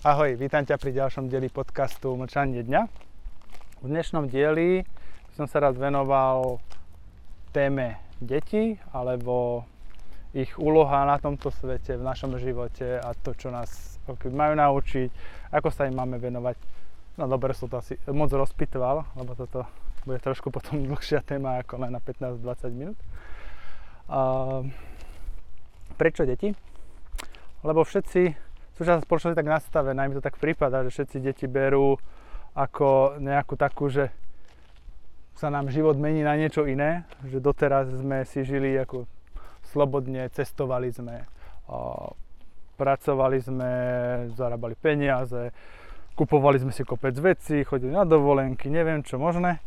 Ahoj, vítam ťa pri ďalšom dieli podcastu Mlčanie dňa. V dnešnom dieli som sa raz venoval téme detí, alebo ich úloha na tomto svete, v našom živote a to, čo nás majú naučiť, ako sa im máme venovať. No dobre, som to asi moc rozpitval, lebo toto bude trošku potom dlhšia téma ako len na 15-20 minút. Prečo deti? Lebo všetci súčasná spoločnosť je tak nastavená, im to tak prípada, že všetci deti berú ako nejakú takú, že sa nám život mení na niečo iné, že doteraz sme si žili ako slobodne, cestovali sme, pracovali sme, zarábali peniaze, kupovali sme si kopec vecí, chodili na dovolenky, neviem čo možné.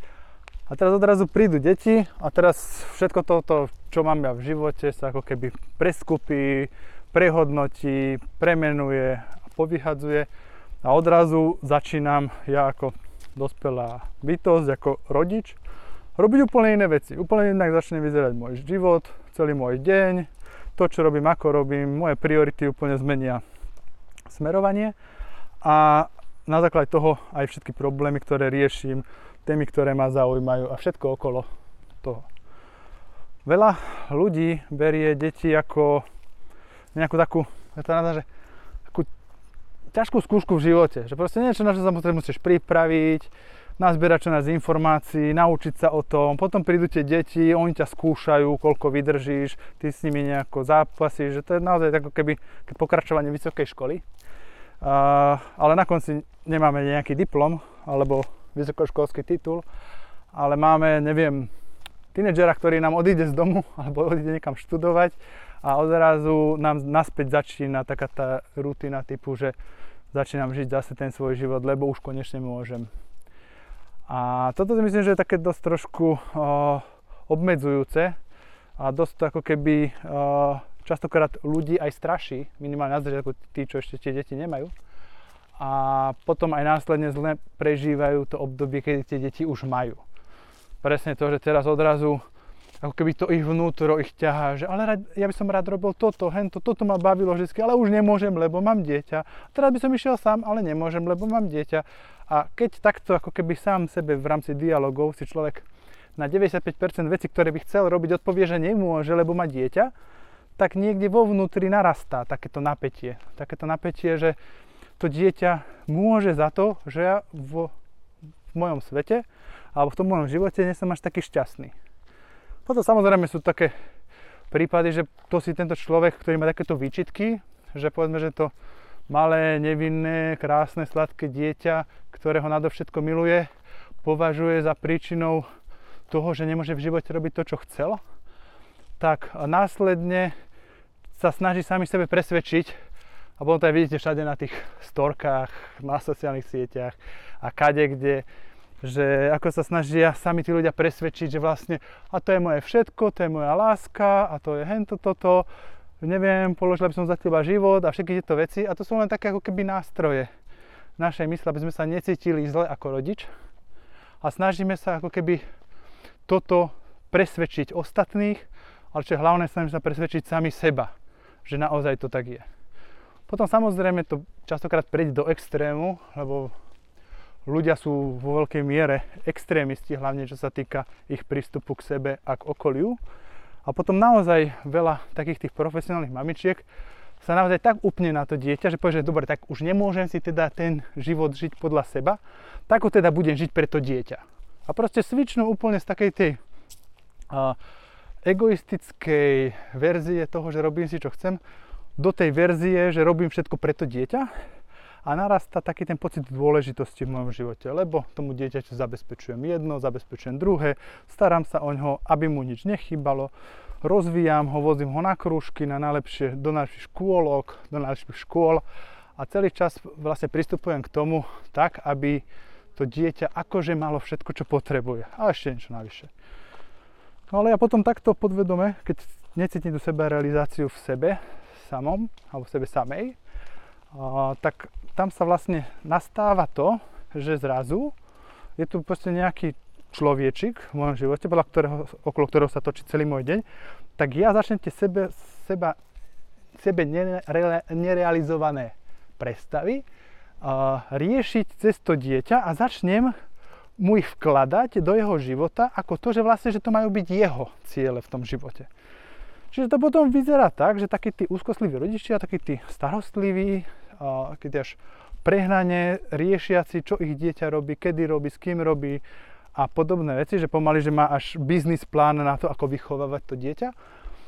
A teraz odrazu prídu deti a teraz všetko toto, čo mám ja v živote, sa ako keby preskupí, prehodnotí, premenuje a povyhadzuje a odrazu začínam ja ako dospelá bytosť, ako rodič robiť úplne iné veci. Úplne inak začne vyzerať môj život, celý môj deň, to čo robím, ako robím, moje priority úplne zmenia smerovanie a na základe toho aj všetky problémy, ktoré riešim, témy, ktoré ma zaujímajú a všetko okolo toho. Veľa ľudí berie deti ako nejakú takú, ja to nazvám, že takú ťažkú skúšku v živote, že proste niečo, na čo sa musíš pripraviť, nazbierať čo nás informácií, naučiť sa o tom, potom prídu tie deti, oni ťa skúšajú, koľko vydržíš, ty s nimi nejako zápasíš, že to je naozaj ako keby pokračovanie vysokej školy, ale na konci nemáme nejaký diplom alebo vysokoškolský titul, ale máme, neviem, tínedžera, ktorý nám odíde z domu alebo odíde niekam študovať a odrazu nám naspäť začína taká tá rutina typu, že začínam žiť zase ten svoj život, lebo už konečne môžem. A toto myslím, že je také dosť trošku obmedzujúce a dosť ako keby častokrát ľudí aj straší, minimálne na začiatku tí, čo ešte tie deti nemajú. A potom aj následne zle prežívajú to obdobie, keď tie deti už majú. Presne to, že teraz odrazu, ako keby to ich vnútro ich ťahá, že ale ja by som rád robil toto, hento, toto ma bavilo vždy, ale už nemôžem, lebo mám dieťa. Teraz by som išiel sám, ale nemôžem, lebo mám dieťa. A keď takto, ako keby sám sebe v rámci dialogov si človek na 95% veci, ktoré by chcel robiť, odpovie, že nemôže, lebo má dieťa, tak niekde vo vnútri narastá takéto napätie. Takéto napätie, že to dieťa môže za to, že ja v mojom svete alebo v tom mojom živote nie som až taký šťastný. Potom samozrejme sú také prípady, že to si tento človek, ktorý má takéto výčitky, že povedzme, že to malé, nevinné, krásne, sladké dieťa, ktoré ho nadovšetko miluje, považuje za príčinou toho, že nemôže v živote robiť to, čo chcel, tak následne sa snaží sami sebe presvedčiť. A potom to aj vidíte všade na tých storkách, na sociálnych sieťach a kadekde, že ako sa snažia sami tí ľudia presvedčiť, že vlastne a to je moje všetko, to je moja láska a to je hento toto, neviem, položila by som za teba život a všetky tieto veci a to sú len také ako keby nástroje našej mysle, aby sme sa necítili zle ako rodič a snažíme sa ako keby toto presvedčiť ostatných, ale čo je hlavné, snažíme sa presvedčiť sami seba, že naozaj to tak je. Potom samozrejme to častokrát prejde do extrému, lebo ľudia sú vo veľkej miere extrémisti, hlavne čo sa týka ich prístupu k sebe a k okoliu. A potom naozaj veľa takých tých profesionálnych mamičiek sa naozaj tak upne na to dieťa, že povie, že dobre, tak už nemôžem si teda ten život žiť podľa seba, tak ho teda budem žiť pre to dieťa. A proste svičnú úplne z takej tej egoistickej verzie toho, že robím si čo chcem, do tej verzie, že robím všetko pre to dieťa a narastá taký ten pocit dôležitosti v mojom živote, lebo tomu dieťaťu zabezpečujem jedno, zabezpečujem druhé, starám sa o ňo, aby mu nič nechýbalo, rozvíjam ho, vozím ho na krúžky, do najlepších škôlok, do najlepších škôl a celý čas vlastne pristupujem k tomu tak, aby to dieťa akože malo všetko, čo potrebuje a ešte niečo navyše. No ale ja potom takto podvedome, keď necítim tú sebarealizáciu v sebe, samom, alebo sebe samej, tak tam sa vlastne nastáva to, že zrazu je tu proste nejaký človečik v mojom živote, okolo ktorého sa točí celý môj deň, tak ja začnem tie sebe nerealizované prestavy riešiť cez to dieťa a začnem mu ich vkladať do jeho života ako to, že vlastne, že to majú byť jeho ciele v tom živote. Čiže to potom vyzerá tak, že takí tí úzkostliví rodičia, takí tí starostliví, keď až prehnane riešiaci, čo ich dieťa robí, kedy robí, s kým robí a podobné veci, že pomaly, že má až biznis plán na to, ako vychovávať to dieťa,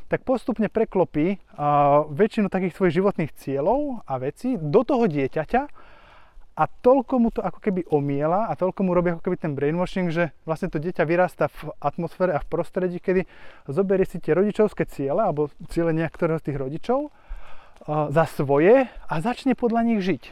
tak postupne preklopí väčšinu takých svojich životných cieľov a vecí do toho dieťaťa. A toľko mu to ako keby omiela a toľko mu robí ako keby ten brainwashing, že vlastne to dieťa vyrastá v atmosfére a v prostredí, kedy zoberie si tie rodičovské ciele alebo ciele niektorého z tých rodičov za svoje a začne podľa nich žiť.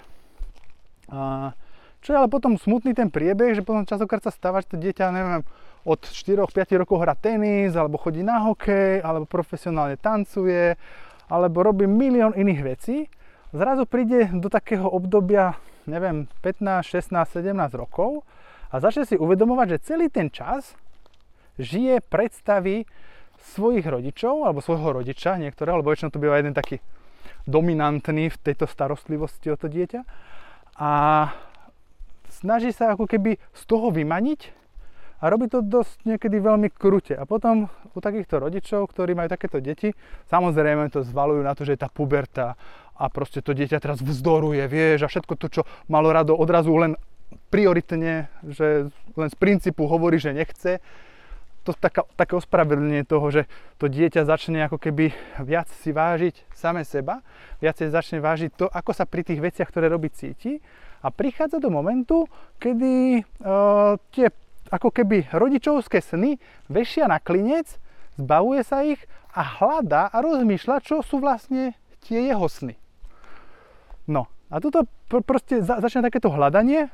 Čo je ale potom smutný ten priebeh, že potom časokrát sa stáva, že to dieťa, neviem, od 4-5 rokov hrá tenis, alebo chodí na hokej, alebo profesionálne tancuje, alebo robí milión iných vecí. Zrazu príde do takého obdobia, neviem, 15, 16, 17 rokov a začne si uvedomovať, že celý ten čas žije predstavy svojich rodičov alebo svojho rodiča niektorého, alebo väčšinou to býva jeden taký dominantný v tejto starostlivosti o to dieťa a snaží sa ako keby z toho vymaniť a robí to dosť niekedy veľmi krute. A potom u takýchto rodičov, ktorí majú takéto deti, samozrejme to zvalujú na to, že je tá puberta, a proste to dieťa teraz vzdoruje, vieš, a všetko to, čo malo rado odrazu len prioritne, že len z princípu hovorí, že nechce. To je také ospravedlnenie toho, že to dieťa začne ako keby viac si vážiť same seba, viac si začne vážiť to, ako sa pri tých veciach, ktoré robí, cíti. A prichádza do momentu, kedy tie ako keby rodičovské sny vešia na klinec, zbavuje sa ich a hľadá a rozmýšľa, čo sú vlastne tie jeho sny. No a toto proste začne takéto hľadanie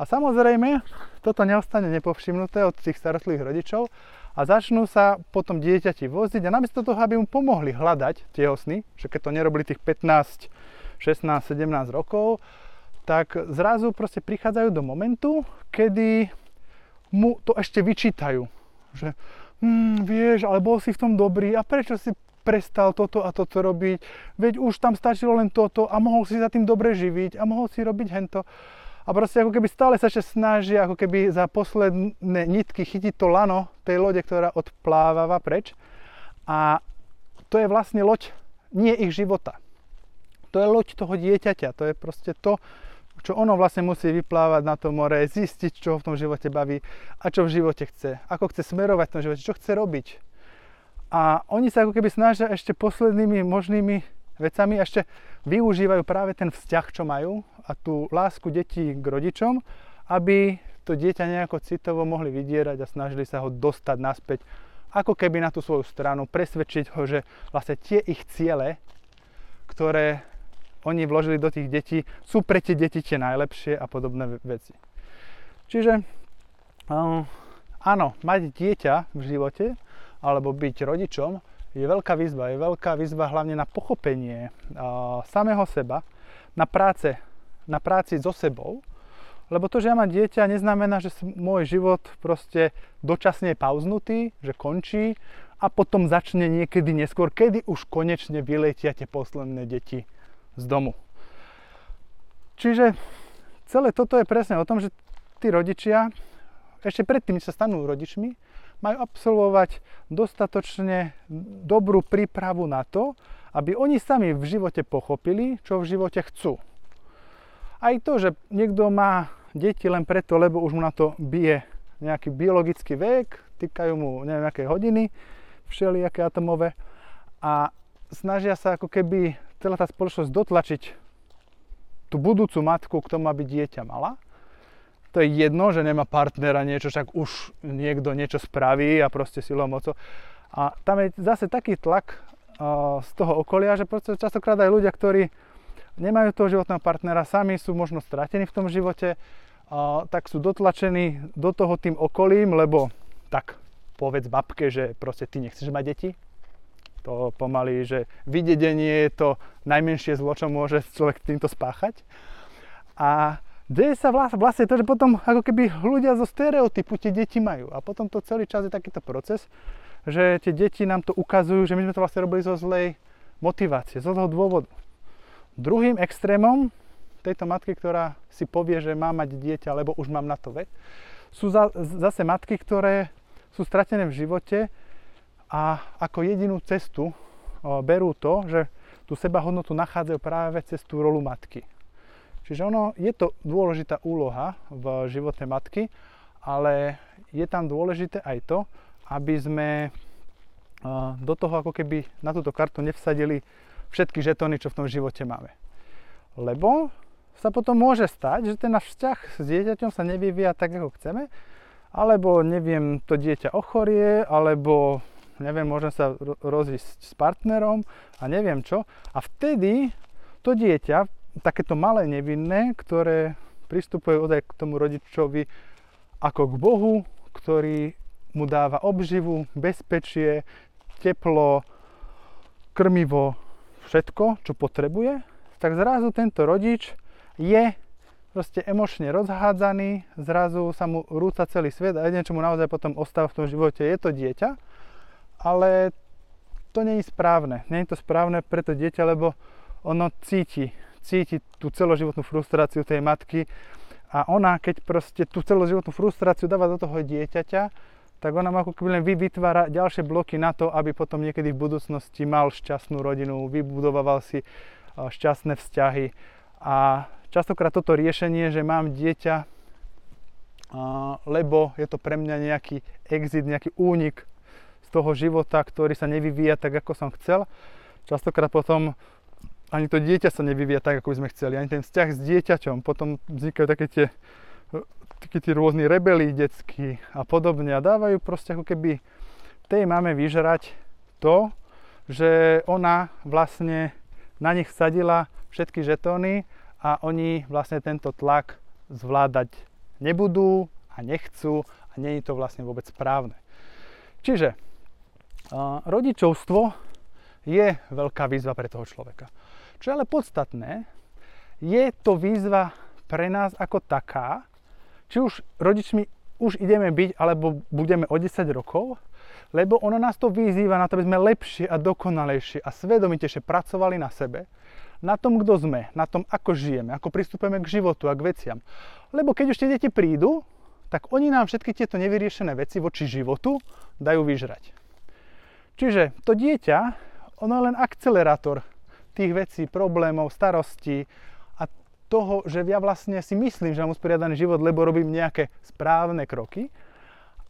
a samozrejme toto neostane nepovšimnuté od tých starostlivých rodičov a začnú sa potom dieťati voziť a namiesto toho, aby mu pomohli hľadať tie jeho sny, že keď to nerobili tých 15, 16, 17 rokov, tak zrazu proste prichádzajú do momentu, kedy mu to ešte vyčítajú, že vieš, ale bol si v tom dobrý a prečo si prestal toto a toto robiť, veď už tam stačilo len toto a mohol si za tým dobre živiť a mohol si robiť hento. A proste ako keby stále sa ešte snaží ako keby za posledné nitky chytiť to lano tej lode, ktorá odplávava preč. A to je vlastne loď nie ich života. To je loď toho dieťaťa, to je proste to, čo ono vlastne musí vyplávať na to more, zistiť, čo ho v tom živote baví a čo v živote chce, ako chce smerovať v tom živote, čo chce robiť. A oni sa ako keby snažia ešte poslednými možnými vecami, ešte využívajú práve ten vzťah, čo majú a tú lásku detí k rodičom, aby to dieťa nejako citovo mohli vydierať a snažili sa ho dostať naspäť ako keby na tú svoju stranu, presvedčiť ho, že vlastne tie ich ciele, ktoré oni vložili do tých detí, sú pre tie deti tie najlepšie a podobné veci. Čiže áno, mať dieťa v živote alebo byť rodičom je veľká výzva. Je veľká výzva hlavne na pochopenie samého seba, na práci so sebou. Lebo to, že ja mám dieťa, neznamená, že môj život proste dočasne je pauznutý, že končí a potom začne niekedy neskôr, kedy už konečne vyletia tie posledné deti z domu. Čiže celé toto je presne o tom, že tí rodičia ešte predtým, než sa stanú rodičmi, majú absolvovať dostatočne dobrú prípravu na to, aby oni sami v živote pochopili, čo v živote chcú. Aj to, že niekto má deti len preto, lebo už mu na to bije nejaký biologický vek, týkajú mu neviem aké hodiny, všelijaké atomové a snažia sa ako keby celá tá spoločnosť dotlačiť tú budúcu matku k tomu, aby dieťa mala. To je jedno, že nemá partnera niečo, však už niekto niečo spraví a proste silou mocou. A tam je zase taký tlak z toho okolia, že proste častokrát aj ľudia, ktorí nemajú toho životného partnera, sami sú možno stratení v tom živote, tak sú dotlačení do toho tým okolím, lebo tak povedz babke, že proste ty nechceš mať deti. To pomaly, že vydedenie je to najmenšie zlo, čo môže človek týmto spáchať. A deje sa vlastne to, že potom ako keby ľudia zo stereotypu tie deti majú. A potom to celý čas je takýto proces, že tie deti nám to ukazujú, že my sme to vlastne robili zo zlej motivácie, zo toho dôvodu. Druhým extrémom tejto matke, ktorá si povie, že má mať dieťa, lebo už mám na to vek. Sú zase matky, ktoré sú stratené v živote a ako jedinú cestu berú to, že tú sebahodnotu nachádzajú práve cez tú rolu matky. Čiže ono, je to dôležitá úloha v živote matky, ale je tam dôležité aj to, aby sme do toho ako keby na túto kartu nevsadili všetky žetóny, čo v tom živote máme. Lebo sa potom môže stať, že ten náš vzťah s dieťaťom sa nevyvíja tak, ako chceme, alebo neviem, to dieťa ochorie, alebo neviem, môžem sa rozísť s partnerom a neviem čo. A vtedy to dieťa, takéto malé nevinné, ktoré pristupuje odaj k tomu rodičovi ako k Bohu, ktorý mu dáva obživu, bezpečie, teplo, krmivo, všetko, čo potrebuje, tak zrazu tento rodič je proste emočne rozhádzaný, zrazu sa mu rúca celý svet a jedine, čo mu naozaj potom ostáva v tom živote, je to dieťa, ale to nie je správne. Nie je to správne pre to dieťa, lebo ono cíti tú celoživotnú frustráciu tej matky a ona, keď proste tú celoživotnú frustráciu dáva do toho dieťaťa, tak ona ako keby len vytvára ďalšie bloky na to, aby potom niekedy v budúcnosti mal šťastnú rodinu, vybudovával si šťastné vzťahy. A častokrát toto riešenie, že mám dieťa, lebo je to pre mňa nejaký exit, nejaký únik z toho života, ktorý sa nevyvíja tak, ako som chcel. Častokrát potom ani to dieťa sa nevyvíja tak, ako by sme chceli, ani ten vzťah s dieťaťom. Potom vznikajú také tie rôzne rebelí detskí a podobne a dávajú proste ako keby tej máme vyžrať to, že ona vlastne na nich sadila všetky žetóny a oni vlastne tento tlak zvládať nebudú a nechcú a nie je to vlastne vôbec správne. Čiže rodičovstvo je veľká výzva pre toho človeka. Čo je ale podstatné, je to výzva pre nás ako taká, či už rodičmi už ideme byť, alebo budeme o 10 rokov, lebo ono nás to vyzýva na to, aby sme lepšie a dokonalejšie a svedomitejšie pracovali na sebe, na tom, kto sme, na tom, ako žijeme, ako pristupujeme k životu a k veciam. Lebo keď už tie deti prídu, tak oni nám všetky tieto nevyriešené veci voči životu dajú vyžrať. Čiže to dieťa, ono je len akcelerátor tých vecí, problémov, starostí, toho, že ja vlastne si myslím, že mám usporiadaný život, lebo robím nejaké správne kroky.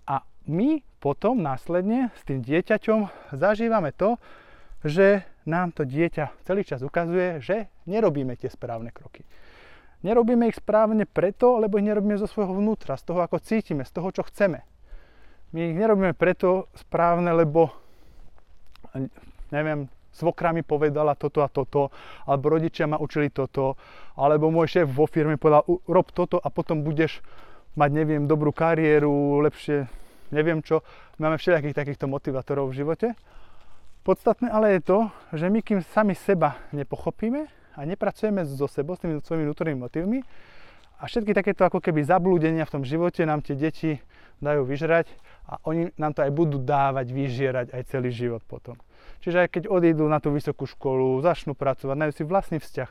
A my potom následne s tým dieťaťom zažívame to, že nám to dieťa celý čas ukazuje, že nerobíme tie správne kroky. Nerobíme ich správne preto, lebo ich nerobíme zo svojho vnútra, z toho, ako cítime, z toho, čo chceme. My ich nerobíme preto správne, lebo neviem, svokra mi povedala toto a toto, alebo rodičia ma učili toto, alebo môj šéf vo firme povedal, rob toto a potom budeš mať, neviem, dobrú kariéru, lepšie, neviem čo. Máme všelijakých takýchto motivátorov v živote. Podstatné ale je to, že my kým sami seba nepochopíme a nepracujeme so sebou, s tými svojimi vnútornými motivmi a všetky takéto ako keby zablúdenia v tom živote nám tie deti dajú vyžrať a oni nám to aj budú dávať, vyžierať aj celý život potom. Čiže aj keď odídu na tú vysokú školu, začnú pracovať, nájdu si vlastný vzťah,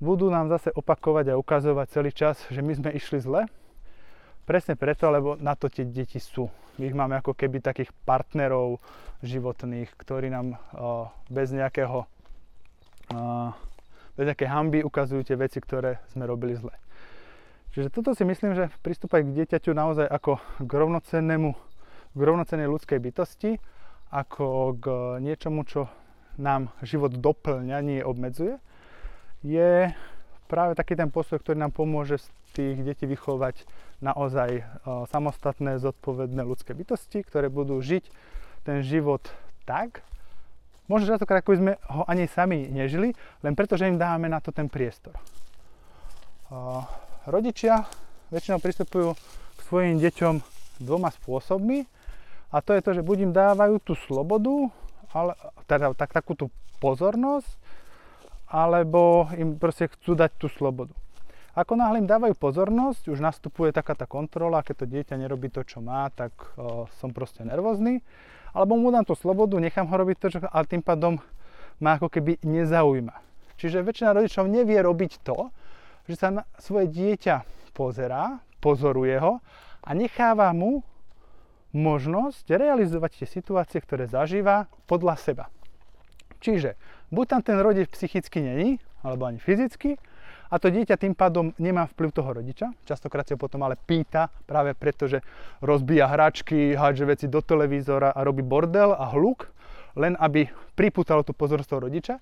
budú nám zase opakovať a ukazovať celý čas, že my sme išli zle. Presne preto, lebo na to tie deti sú. My ich máme ako keby takých partnerov životných, ktorí nám bez nejakej hanby ukazujú tie veci, ktoré sme robili zle. Čiže toto si myslím, že pristúpať k dieťaťu naozaj ako k rovnocennej ľudskej bytosti, ako k niečomu, čo nám život doplňa, nie obmedzuje, je práve taký ten postoj, ktorý nám pomôže z tých detí vychovať naozaj samostatné, zodpovedné ľudské bytosti, ktoré budú žiť ten život tak, možno častokrát, ako by sme ho ani sami nežili, len preto, že im dávame na to ten priestor. Rodičia väčšinou pristupujú k svojim deťom dvoma spôsobmi. A to je to, že buď im dávajú tú slobodu, ale, teda takú tú pozornosť, alebo im proste chcú dať tú slobodu. Ako náhle im dávajú pozornosť, už nastupuje taká tá kontrola, keď to dieťa nerobí to, čo má, tak som proste nervózny. Alebo mu dám tú slobodu, nechám ho robiť to, čo, ale tým pádom ma ako keby nezaujíma. Čiže väčšina rodičov nevie robiť to, že sa na svoje dieťa pozerá, pozoruje ho a necháva mu možnosť realizovať tie situácie, ktoré zažíva podľa seba. Čiže buď tam ten rodič psychicky není, alebo ani fyzicky, a to dieťa tým pádom nemá vplyv toho rodiča. Častokrát si ho potom ale pýta, práve preto, že rozbíja hračky, hádže veci do televízora a robí bordel a hluk, len aby pripútalo tú pozornosť toho rodiča.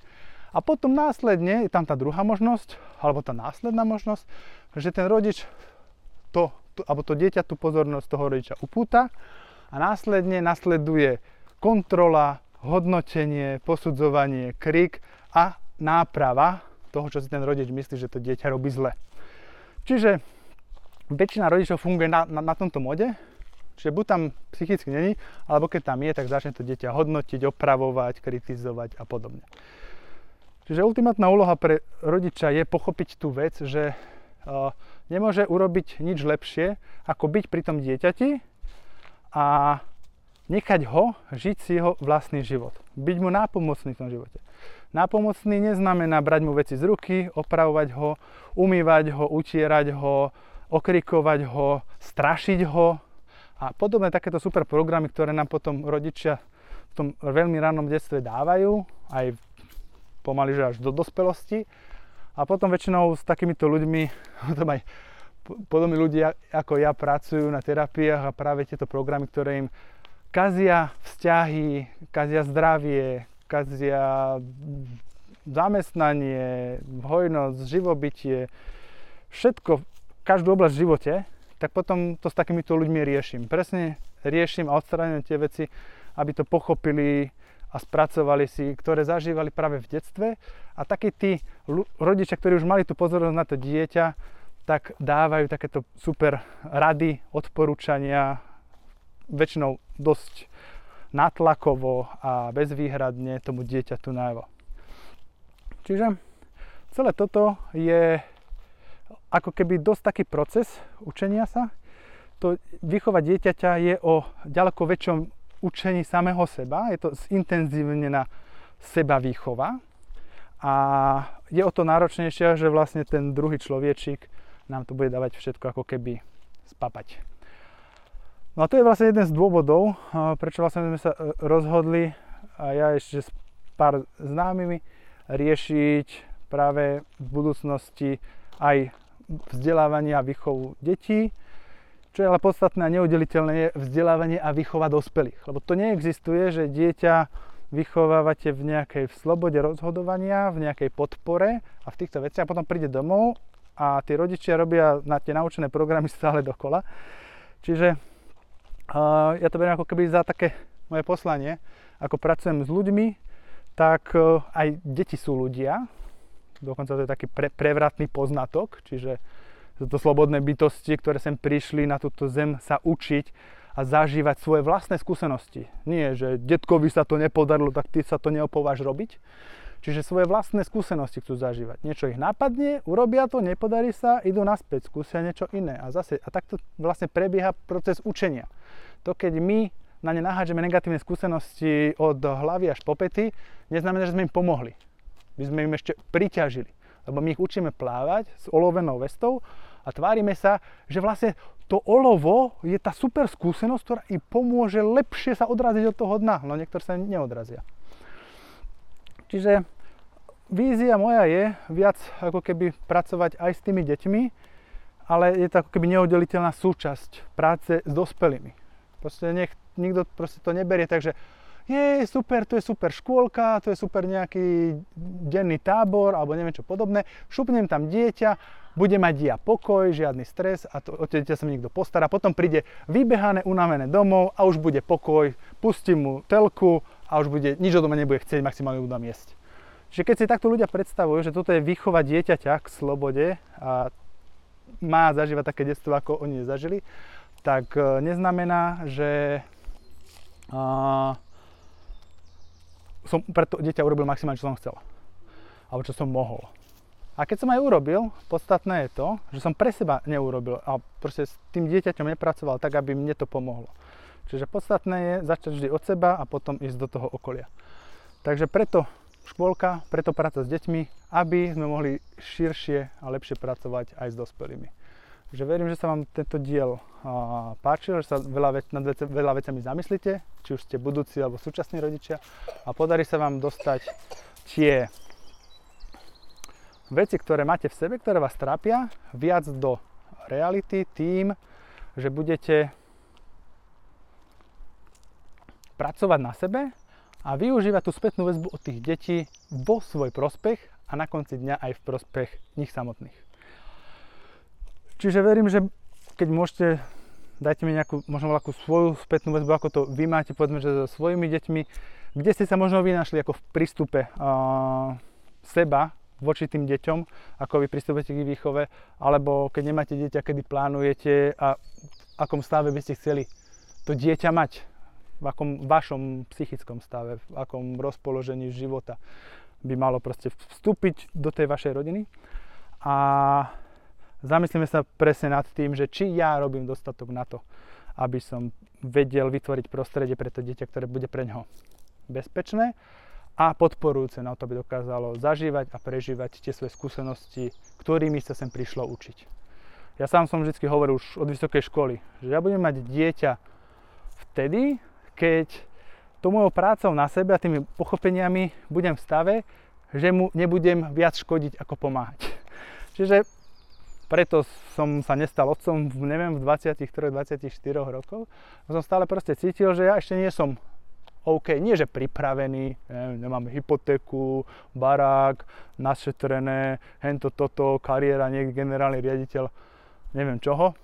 A potom následne je tam tá druhá možnosť, alebo tá následná možnosť, že ten rodič alebo to dieťa tú pozornosť toho rodiča upúta a následne nasleduje kontrola, hodnotenie, posudzovanie, krik a náprava toho, čo si ten rodič myslí, že to dieťa robí zle. Čiže väčšina rodičov funguje na tomto mode, čiže buď tam psychicky není, alebo keď tam je, tak začne to dieťa hodnotiť, opravovať, kritizovať a podobne. Čiže ultimátna úloha pre rodiča je pochopiť tú vec, že nemôže urobiť nič lepšie, ako byť pri tom dieťati a nechať ho žiť si jeho vlastný život. Byť mu nápomocný v tom živote. Nápomocný neznamená brať mu veci z ruky, opravovať ho, umývať ho, utierať ho, okrikovať ho, strašiť ho a podobné takéto super programy, ktoré nám potom rodičia v tom veľmi ranom detstve dávajú, aj pomaly že až do dospelosti. A potom väčšinou s takýmito ľuďmi, potom aj podobní ľudia ako ja pracujú na terapiách a práve tieto programy, ktoré im kazia vzťahy, kazia zdravie, kazia zamestnanie, hojnosť, živobytie, všetko, každú oblasť v živote, tak potom to s takýmito ľuďmi riešim. Presne riešim a odstráňujem tie veci, aby to pochopili a spracovali si, ktoré zažívali práve v detstve. A takí tí rodičia, ktorí už mali tú pozornosť na to dieťa, tak dávajú takéto super rady, odporúčania, väčšinou dosť natlakovo a bezvýhradne tomu dieťaťu najavo. Čiže celé toto je ako keby dosť taký proces učenia sa. To výchova dieťaťa je o ďaleko väčšom učení samého seba. Je to zintenzívnená sebavýchova a je o to náročnejšia, že vlastne ten druhý človečik nám to bude dávať všetko ako keby spapať. No a to je vlastne jeden z dôvodov, prečo vlastne sme sa rozhodli a ja ešte s pár známymi riešiť práve v budúcnosti aj vzdelávanie a výchovu detí. Čo je ale podstatné a neudeliteľné je vzdelávanie a výchova dospelých. Lebo to neexistuje, že dieťa vychovávate v nejakej slobode rozhodovania, v nejakej podpore a v týchto veciach potom príde domov a tí rodičia robia na tie naučené programy stále dokola. Čiže ja to beriem ako keby za také moje poslanie, ako pracujem s ľuďmi, tak aj deti sú ľudia, dokonca to je taký prevratný poznatok, čiže sú to slobodné bytosti, ktoré sem prišli na túto zem sa učiť a zažívať svoje vlastné skúsenosti. Nie, že detkovi sa to nepodarilo, tak ty sa to neopováž robiť. Čiže svoje vlastné skúsenosti chcú zažívať. Niečo ich napadne, urobia to, nepodarí sa, idú naspäť, skúsia niečo iné. A zase, a takto vlastne prebieha proces učenia. To, keď my na ne nahádžeme negatívne skúsenosti od hlavy až po pety, neznamená, že sme im pomohli. My sme im ešte priťažili. Lebo my ich učíme plávať s olovenou vestou a tvárime sa, že vlastne to olovo je tá super skúsenosť, ktorá im pomôže lepšie sa odraziť od toho dna. No niektorí sa neodrazia. Čiže vízia moja je viac ako keby pracovať aj s tými deťmi, ale je to ako keby neoddeliteľná súčasť práce s dospelými. Proste nikto proste to neberie, takže je super, to je super škôlka, to je super nejaký denný tábor alebo neviem čo podobné. Šupnem tam dieťa, bude mať ja pokoj, žiadny stres a to, o dieťa sa mi niekto postará. Potom príde vybehané, unavené domov a už bude pokoj, pustím mu telku a už bude, nič odo mňa nebude chcieť, maximálne budú tam jesť. Čiže keď si takto ľudia predstavujú, že toto je výchova dieťaťa k slobode a má zažívať také detstvo, ako oni zažili, tak neznamená, že som pre to dieťa urobil maximálne, čo som chcel. Alebo čo som mohol. A keď som aj urobil, podstatné je to, že som pre seba neurobil a proste s tým dieťaťom nepracoval tak, aby mne to pomohlo. Čiže podstatné je začať vždy od seba a potom ísť do toho okolia. Takže preto škôlka, preto práca s deťmi, aby sme mohli širšie a lepšie pracovať aj s dospelými. Takže verím, že sa vám tento diel páčil, že sa nad veľa vecami zamyslíte, či už ste budúci alebo súčasní rodičia, a podarí sa vám dostať tie veci, ktoré máte v sebe, ktoré vás trápia, viac do reality tým, že budete pracovať na sebe a využívať tú spätnú väzbu od tých detí vo svoj prospech a na konci dňa aj v prospech nich samotných. Čiže verím, že keď môžete, dajte mi nejakú, možno veľkú svoju spätnú väzbu, ako to vy máte, povedzme, že so svojimi deťmi, kde ste sa možno vy našli ako v prístupe seba voči tým deťom, ako vy pristupujete k výchove, alebo keď nemáte dieťa, kedy plánujete a v akom stave by ste chceli to dieťa mať, v akom vašom psychickom stave, v akom rozpoložení života by malo proste vstúpiť do tej vašej rodiny. A zamyslíme sa presne nad tým, že či ja robím dostatok na to, aby som vedel vytvoriť prostredie pre to dieťa, ktoré bude pre ňoho bezpečné a podporujúce na to, aby dokázalo zažívať a prežívať tie svoje skúsenosti, ktorými sa sem prišlo učiť. Ja sám som vždy hovoril už od vysokej školy, že ja budem mať dieťa vtedy, keď to mojou prácou na sebe a tými pochopeniami budem v stave, že mu nebudem viac škodiť ako pomáhať. Čiže preto som sa nestal otcom, neviem, v 23-24 rokov. Som stále proste cítil, že ja ešte nie som OK. Nie, že pripravený, nemám hypotéku, barák, našetrené, hento, toto, kariéra, niekde generálny riaditeľ, neviem čoho.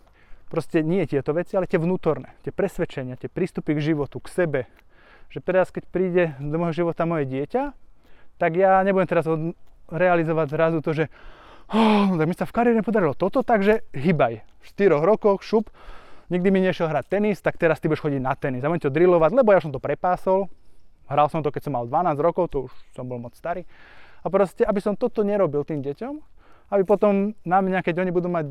Proste nie tieto veci, ale tie vnútorné, tie presvedčenia, tie prístupy k životu, k sebe. Že teraz, keď príde do môjho života moje dieťa, tak ja nebudem teraz realizovať zrazu to, že tak mi sa v kariére podarilo toto, takže hýbaj. V 4 rokoch, šup, nikdy mi nešiel hrať tenis, tak teraz ty budeš chodiť na tenis. A budem to drillovať, lebo ja som to prepásol. Hral som to, keď som mal 12 rokov, to už som bol moc starý. A proste, aby som toto nerobil tým deťom, aby potom na mňa, keď oni budú mať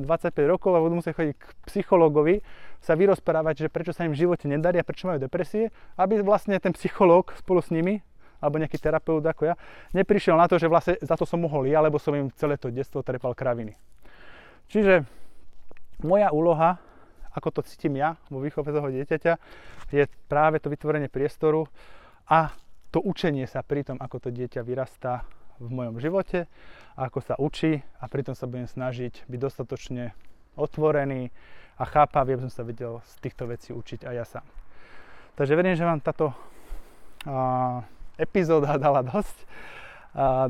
20-25 rokov a budú musieť chodiť k psychológovi, sa vyrozprávať, že prečo sa im v živote nedarí a prečo majú depresie, aby vlastne ten psychológ spolu s nimi alebo nejaký terapeut ako ja, neprišiel na to, že vlastne za to som mohol ja, lebo som im celé to detstvo trepal kraviny. Čiže moja úloha, ako to cítim ja vo výchove toho dieťaťa, je práve to vytvorenie priestoru a to učenie sa pri tom, ako to dieťa vyrastá v mojom živote, ako sa učí, a pritom sa budem snažiť byť dostatočne otvorený a chápavý, aby som sa vedel z týchto vecí učiť aj ja sám. Takže verím, že vám táto epizóda dala dosť,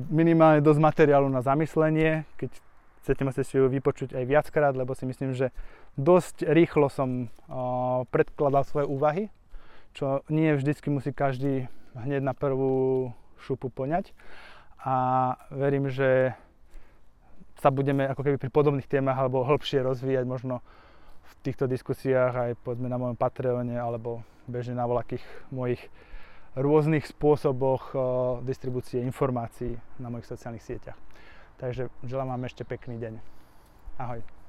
minimálne dosť materiálu na zamyslenie, keď chcete ma si ju vypočuť aj viackrát, lebo si myslím, že dosť rýchlo som predkladal svoje úvahy, čo nie vždycky musí každý hneď na prvú šupu poňať, a verím, že sa budeme ako keby pri podobných témach alebo hĺbšie rozvíjať možno v týchto diskusiách aj poďme na mojom Patreone alebo bežne na voľakých mojich rôznych spôsoboch distribúcie informácií na mojich sociálnych sieťach. Takže želám vám ešte pekný deň. Ahoj.